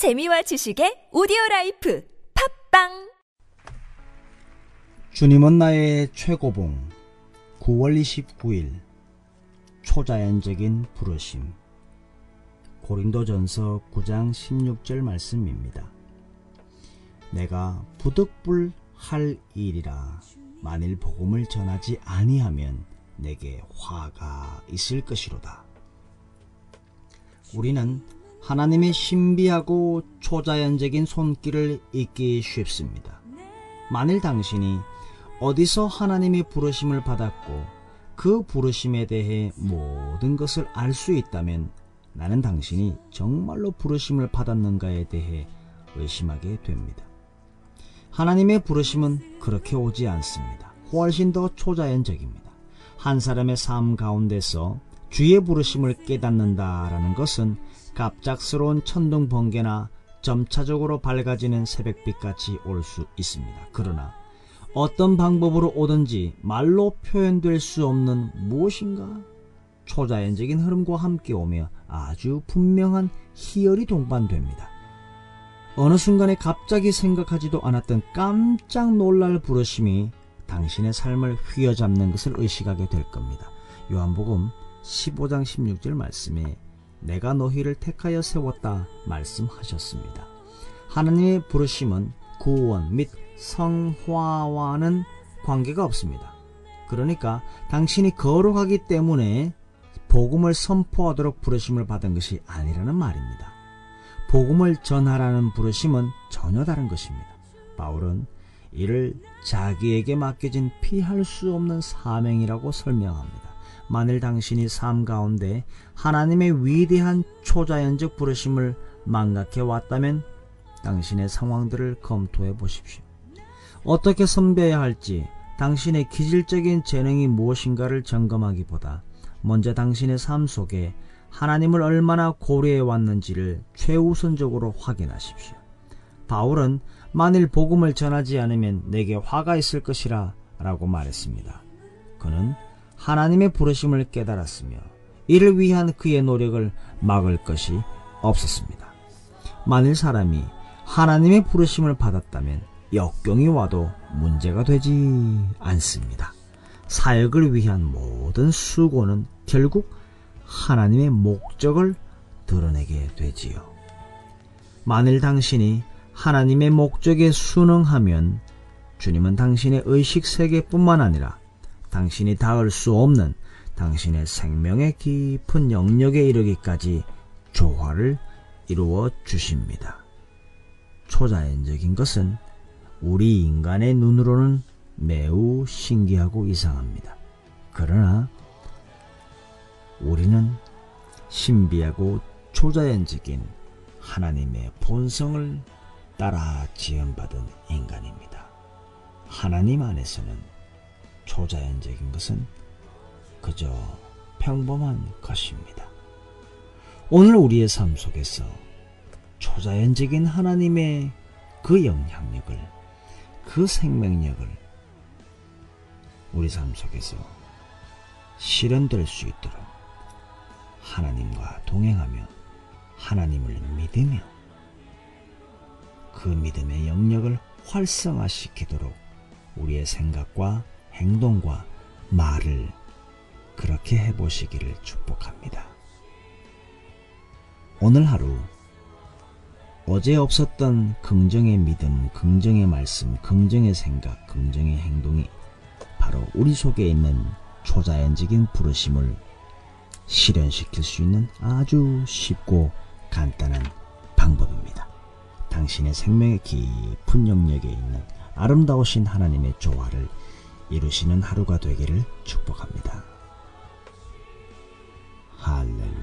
재미와 지식의 오디오라이프 팝빵. 주님은 나의 최고봉. 9월 29일 초자연적인 부르심. 고린도전서 9장 16절 말씀입니다. 내가 부득불할 일이라 만일 복음을 전하지 아니하면 내게 화가 있을 것이로다. 우리는 하나님의 신비하고 초자연적인 손길을 잊기 쉽습니다. 만일 당신이 어디서 하나님의 부르심을 받았고 그 부르심에 대해 모든 것을 알 수 있다면 나는 당신이 정말로 부르심을 받았는가에 대해 의심하게 됩니다. 하나님의 부르심은 그렇게 오지 않습니다. 훨씬 더 초자연적입니다. 한 사람의 삶 가운데서 주의 부르심을 깨닫는다라는 것은 갑작스러운 천둥 번개나 점차적으로 밝아지는 새벽빛같이 올 수 있습니다. 그러나 어떤 방법으로 오든지 말로 표현될 수 없는 무엇인가 초자연적인 흐름과 함께 오며 아주 분명한 희열이 동반됩니다. 어느 순간에 갑자기 생각하지도 않았던 깜짝 놀랄 부르심이 당신의 삶을 휘어잡는 것을 의식하게 될 겁니다. 요한복음 15장 16절 말씀에 내가 너희를 택하여 세웠다 말씀하셨습니다. 하나님의 부르심은 구원 및 성화와는 관계가 없습니다. 그러니까 당신이 거룩하기 때문에 복음을 선포하도록 부르심을 받은 것이 아니라는 말입니다. 복음을 전하라는 부르심은 전혀 다른 것입니다. 바울은 이를 자기에게 맡겨진 피할 수 없는 사명이라고 설명합니다. 만일 당신이 삶 가운데 하나님의 위대한 초자연적 부르심을 망각해 왔다면 당신의 상황들을 검토해 보십시오. 어떻게 섬겨야 할지, 당신의 기질적인 재능이 무엇인가를 점검하기보다 먼저 당신의 삶 속에 하나님을 얼마나 고려해 왔는지를 최우선적으로 확인하십시오. 바울은 만일 복음을 전하지 않으면 내게 화가 있을 것이라 라고 말했습니다. 그는 하나님의 부르심을 깨달았으며 이를 위한 그의 노력을 막을 것이 없었습니다. 만일 사람이 하나님의 부르심을 받았다면 역경이 와도 문제가 되지 않습니다. 사역을 위한 모든 수고는 결국 하나님의 목적을 드러내게 되지요. 만일 당신이 하나님의 목적에 순응하면 주님은 당신의 의식 세계뿐만 아니라 당신이 닿을 수 없는 당신의 생명의 깊은 영역에 이르기까지 조화를 이루어 주십니다. 초자연적인 것은 우리 인간의 눈으로는 매우 신기하고 이상합니다. 그러나 우리는 신비하고 초자연적인 하나님의 본성을 따라 지음받은 인간입니다. 하나님 안에서는 초자연적인 것은 그저 평범한 것입니다. 오늘 우리의 삶 속에서 초자연적인 하나님의 그 영향력을, 그 생명력을 우리 삶 속에서 실현될 수 있도록 하나님과 동행하며 하나님을 믿으며 그 믿음의 영역을 활성화시키도록 우리의 생각과 행동과 말을 그렇게 해보시기를 축복합니다. 오늘 하루 어제 없었던 긍정의 믿음, 긍정의 말씀, 긍정의 생각, 긍정의 행동이 바로 우리 속에 있는 초자연적인 부르심을 실현시킬 수 있는 아주 쉽고 간단한 방법입니다. 당신의 생명의 깊은 영역에 있는 아름다우신 하나님의 조화를 이루시는 하루가 되기를 축복합니다. 할렐루야.